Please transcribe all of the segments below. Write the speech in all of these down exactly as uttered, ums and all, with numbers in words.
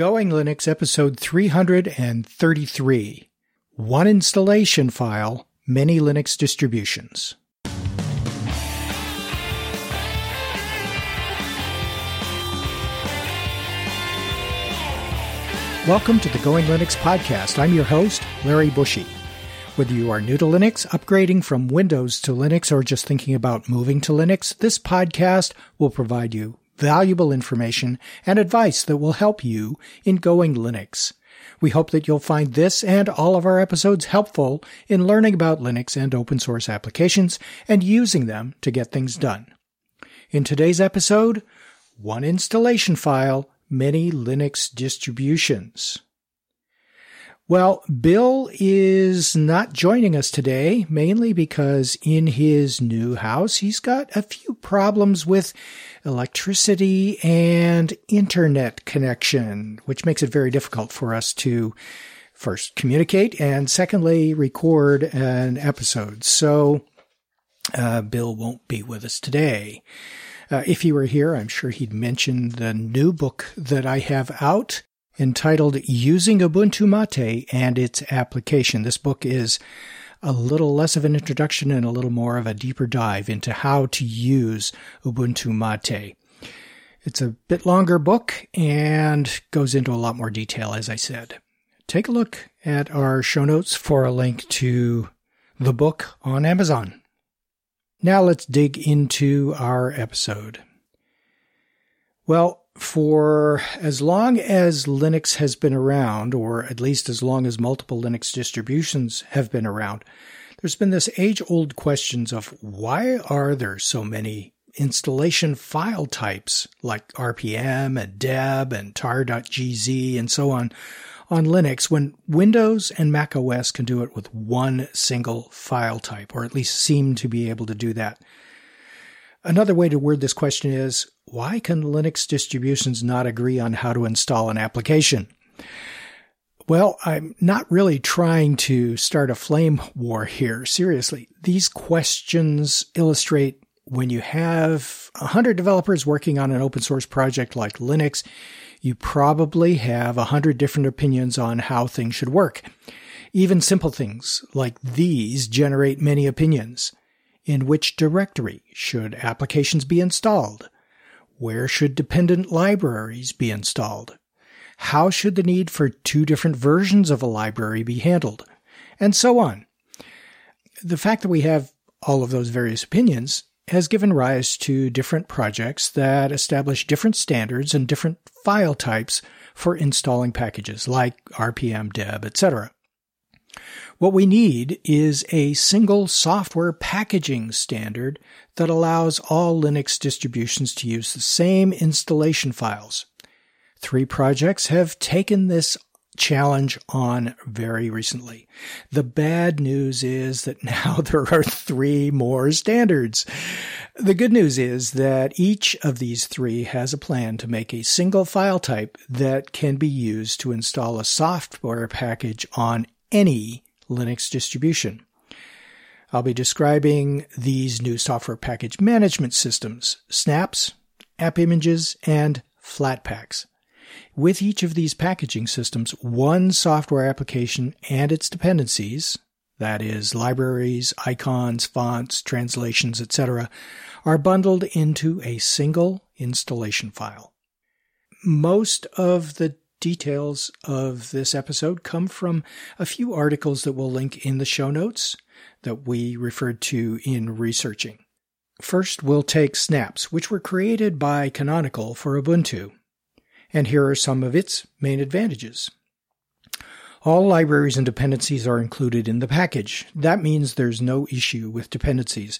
Going Linux episode three hundred thirty-three, One Installation File, Many Linux Distributions. Welcome to the Going Linux podcast. I'm your host, Larry Bushee. Whether you are new to Linux, upgrading from Windows to Linux, or just thinking about moving to Linux, this podcast will provide you valuable information and advice that will help you in Going Linux. We hope that you'll find this and all of our episodes helpful in learning about Linux and open source applications and using them to get things done. In today's episode, One Installation File, Many Linux Distributions. Well, Bill is not joining us today, mainly because in his new house, he's got a few problems with electricity and internet connection, which makes it very difficult for us to first communicate and secondly, record an episode. So uh, Bill won't be with us today. Uh, if he were here, I'm sure he'd mention the new book that I have out, entitled Using Ubuntu MATE and Its Application. This book is a little less of an introduction and a little more of a deeper dive into how to use Ubuntu MATE. It's a bit longer book and goes into a lot more detail, as I said. Take a look at our show notes for a link to the book on Amazon. Now let's dig into our episode. Well, for as long as Linux has been around, or at least as long as multiple Linux distributions have been around, there's been this age-old questions of why are there so many installation file types like R P M and Deb and tar.gz and so on on Linux when Windows and Mac O S can do it with one single file type, or at least seem to be able to do that. Another way to word this question is, why can Linux distributions not agree on how to install an application? Well, I'm not really trying to start a flame war here. Seriously, these questions illustrate when you have one hundred developers working on an open source project like Linux, you probably have one hundred different opinions on how things should work. Even simple things like these generate many opinions. In which directory should applications be installed? Where should dependent libraries be installed? How should the need for two different versions of a library be handled? And so on. The fact that we have all of those various opinions has given rise to different projects that establish different standards and different file types for installing packages like R P M, Deb, et cetera. What we need is a single software packaging standard that allows all Linux distributions to use the same installation files. Three projects have taken this challenge on very recently. The bad news is that now there are three more standards. The good news is that each of these three has a plan to make a single file type that can be used to install a software package on any Linux distribution. I'll be describing these new software package management systems, Snaps, AppImages, and Flatpaks. With each of these packaging systems, one software application and its dependencies, that is, libraries, icons, fonts, translations, et cetera, are bundled into a single installation file. Most of the details of this episode come from a few articles that we'll link in the show notes that we referred to in researching. First, we'll take Snaps, which were created by Canonical for Ubuntu. And here are some of its main advantages. All libraries and dependencies are included in the package. That means there's no issue with dependencies.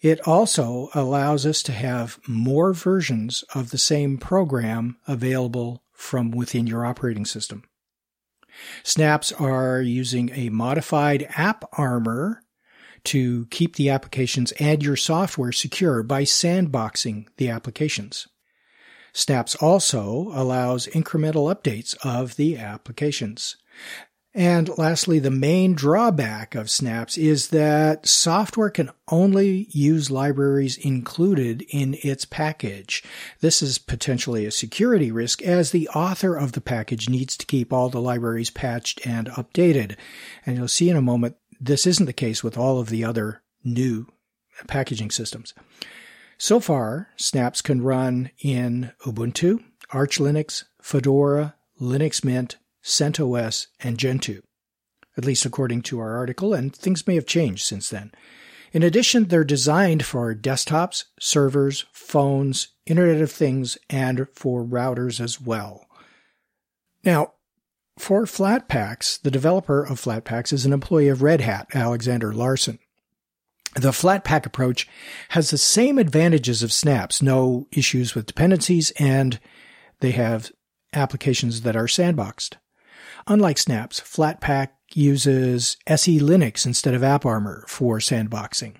It also allows us to have more versions of the same program available from within your operating system. Snaps are using a modified AppArmor to keep the applications and your software secure by sandboxing the applications. Snaps also allows incremental updates of the applications. And lastly, the main drawback of snaps is that software can only use libraries included in its package. This is potentially a security risk, as the author of the package needs to keep all the libraries patched and updated. And you'll see in a moment, this isn't the case with all of the other new packaging systems. So far, snaps can run in Ubuntu, Arch Linux, Fedora, Linux Mint, CentOS, and Gentoo, at least according to our article, and things may have changed since then. In addition, they're designed for desktops, servers, phones, Internet of Things, and for routers as well. Now, for Flatpaks, the developer of Flatpaks is an employee of Red Hat, Alexander Larson. The Flatpak approach has the same advantages of snaps, no issues with dependencies, and they have applications that are sandboxed. Unlike snaps, Flatpak uses S E Linux instead of AppArmor for sandboxing.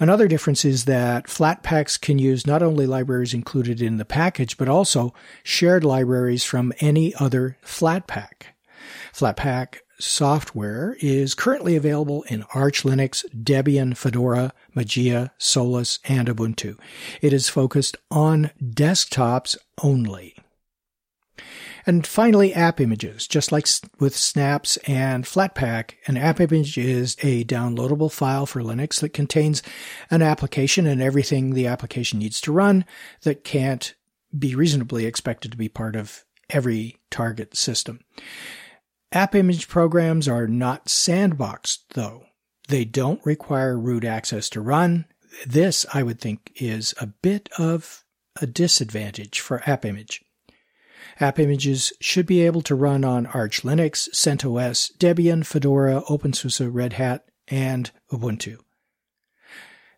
Another difference is that Flatpaks can use not only libraries included in the package, but also shared libraries from any other Flatpak. Flatpak software is currently available in Arch Linux, Debian, Fedora, Magia, Solus, and Ubuntu. It is focused on desktops only. And finally, app images. Just like with snaps and Flatpak, an app image is a downloadable file for Linux that contains an application and everything the application needs to run that can't be reasonably expected to be part of every target system. App image programs are not sandboxed, though. They don't require root access to run. This, I would think, is a bit of a disadvantage for app image. App images should be able to run on Arch Linux, CentOS, Debian, Fedora, OpenSUSE, Red Hat, and Ubuntu.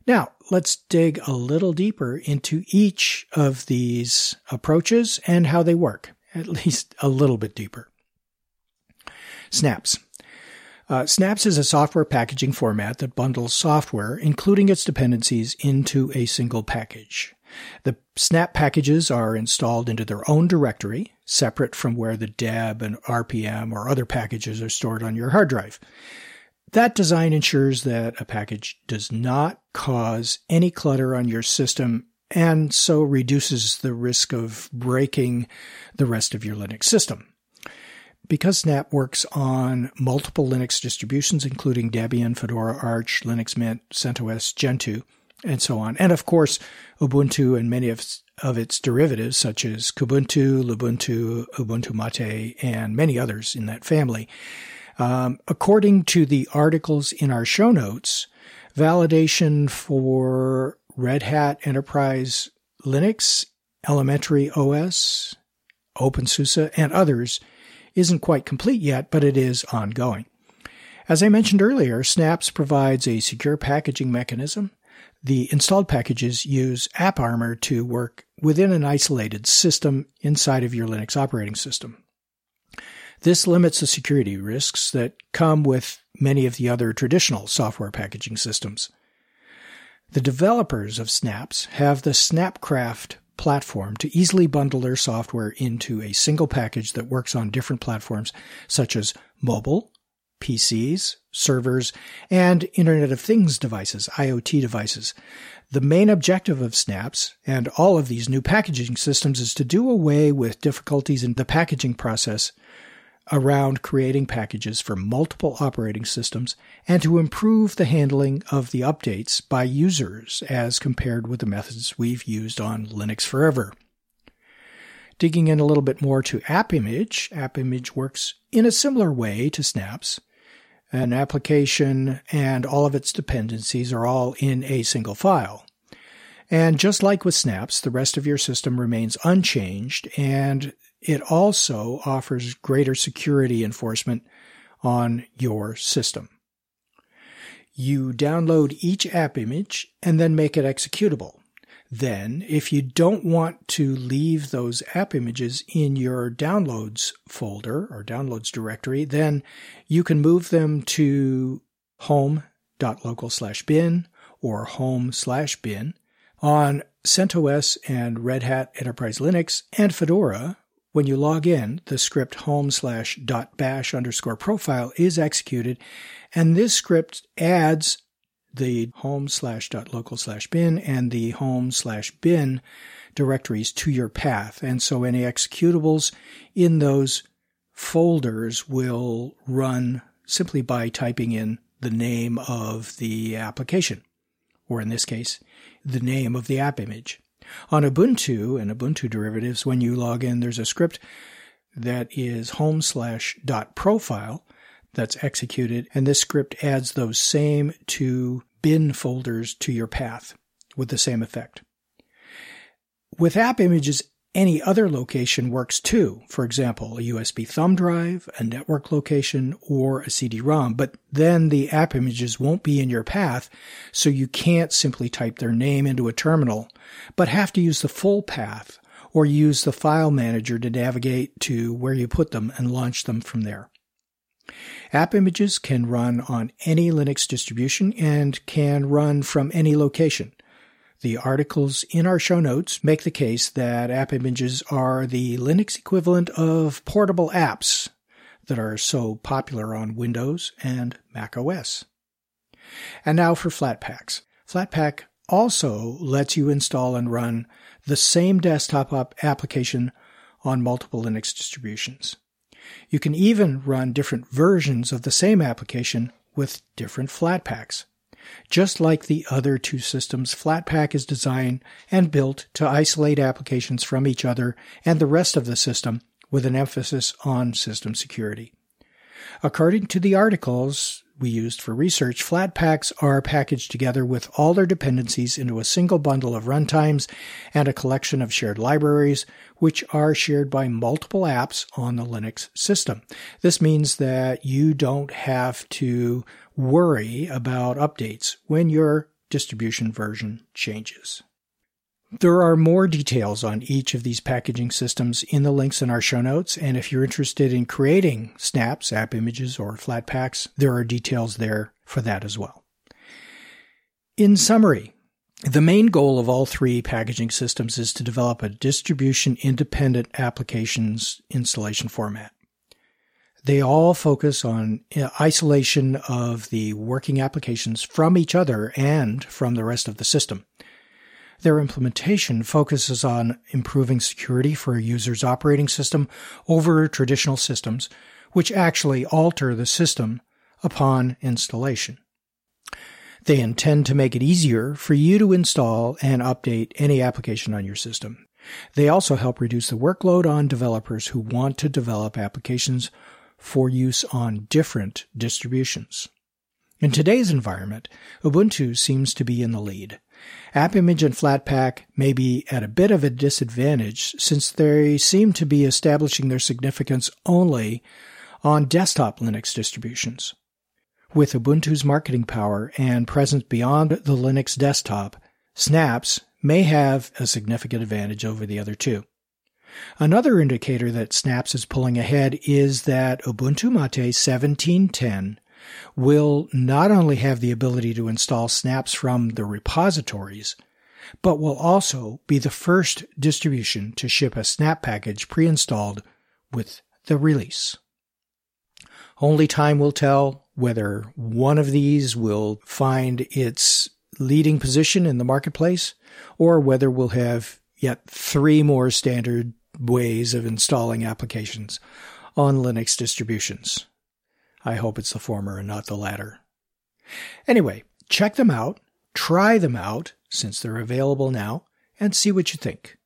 Now, let's dig a little deeper into each of these approaches and how they work, at least a little bit deeper. Snaps. Uh, Snaps is a software packaging format that bundles software, including its dependencies, into a single package. The Snap packages are installed into their own directory, separate from where the Deb and R P M or other packages are stored on your hard drive. That design ensures that a package does not cause any clutter on your system and so reduces the risk of breaking the rest of your Linux system. Because Snap works on multiple Linux distributions, including Debian, Fedora, Arch, Linux Mint, CentOS, Gentoo, and so on. And of course, Ubuntu and many of, of its derivatives, such as Kubuntu, Lubuntu, Ubuntu MATE, and many others in that family. Um, according to the articles in our show notes, validation for Red Hat Enterprise Linux, Elementary O S, OpenSUSE, and others isn't quite complete yet, but it is ongoing. As I mentioned earlier, Snaps provides a secure packaging mechanism. The installed packages use AppArmor to work within an isolated system inside of your Linux operating system. This limits the security risks that come with many of the other traditional software packaging systems. The developers of Snaps have the Snapcraft platform to easily bundle their software into a single package that works on different platforms such as mobile, P Cs, servers, and Internet of Things devices, I O T devices. The main objective of Snaps and all of these new packaging systems is to do away with difficulties in the packaging process around creating packages for multiple operating systems and to improve the handling of the updates by users as compared with the methods we've used on Linux forever. Digging in a little bit more to AppImage, AppImage works in a similar way to Snaps. An application and all of its dependencies are all in a single file. And just like with Snaps, the rest of your system remains unchanged, and it also offers greater security enforcement on your system. You download each app image and then make it executable. Then, if you don't want to leave those app images in your downloads folder or downloads directory, then you can move them to home.local slash bin or home slash bin on CentOS and Red Hat Enterprise Linux and Fedora When you log in, the script home slash dot bash underscore profile is executed, and this script adds the home slash dot local slash bin and the home slash bin directories to your path. And so any executables in those folders will run simply by typing in the name of the application, or in this case, the name of the app image. On Ubuntu and Ubuntu derivatives, when you log in, there's a script that is home slash dot profile that's executed, and this script adds those same two bin folders to your path with the same effect. With app images, any other location works too. For example, a U S B thumb drive, a network location, or a C D ROM. But then the app images won't be in your path, so you can't simply type their name into a terminal, but have to use the full path or use the file manager to navigate to where you put them and launch them from there. App images can run on any Linux distribution and can run from any location. The articles in our show notes make the case that app images are the Linux equivalent of portable apps that are so popular on Windows and Mac O S. And now for Flatpaks. Flatpak also lets you install and run the same desktop app application on multiple Linux distributions. You can even run different versions of the same application with different Flatpaks. Just like the other two systems, Flatpak is designed and built to isolate applications from each other and the rest of the system, with an emphasis on system security. According to the articles we used for research, Flatpaks are packaged together with all their dependencies into a single bundle of runtimes and a collection of shared libraries, which are shared by multiple apps on the Linux system. This means that you don't have to worry about updates when your distribution version changes. There are more details on each of these packaging systems in the links in our show notes, and if you're interested in creating snaps, app images, or Flatpaks, there are details there for that as well. In summary, the main goal of all three packaging systems is to develop a distribution-independent applications installation format. They all focus on isolation of the working applications from each other and from the rest of the system. Their implementation focuses on improving security for a user's operating system over traditional systems, which actually alter the system upon installation. They intend to make it easier for you to install and update any application on your system. They also help reduce the workload on developers who want to develop applications for use on different distributions. In today's environment, Ubuntu seems to be in the lead. AppImage and Flatpak may be at a bit of a disadvantage since they seem to be establishing their significance only on desktop Linux distributions. With Ubuntu's marketing power and presence beyond the Linux desktop, Snaps may have a significant advantage over the other two. Another indicator that Snaps is pulling ahead is that Ubuntu MATE seventeen ten will not only have the ability to install snaps from the repositories, but will also be the first distribution to ship a snap package pre-installed with the release. Only time will tell whether one of these will find its leading position in the marketplace, or whether we'll have yet three more standard ways of installing applications on Linux distributions. I hope it's the former and not the latter. Anyway, check them out, try them out, since they're available now, and see what you think.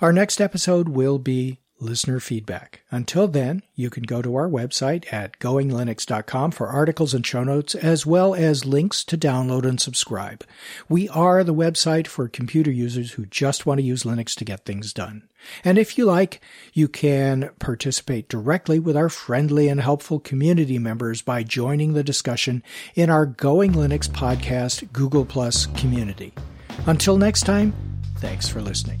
Our next episode will be listener feedback. Until then, you can go to our website at going linux dot com for articles and show notes, as well as links to download and subscribe. We are the website for computer users who just want to use Linux to get things done. And if you like, you can participate directly with our friendly and helpful community members by joining the discussion in our Going Linux podcast Google Plus community. Until next time, thanks for listening.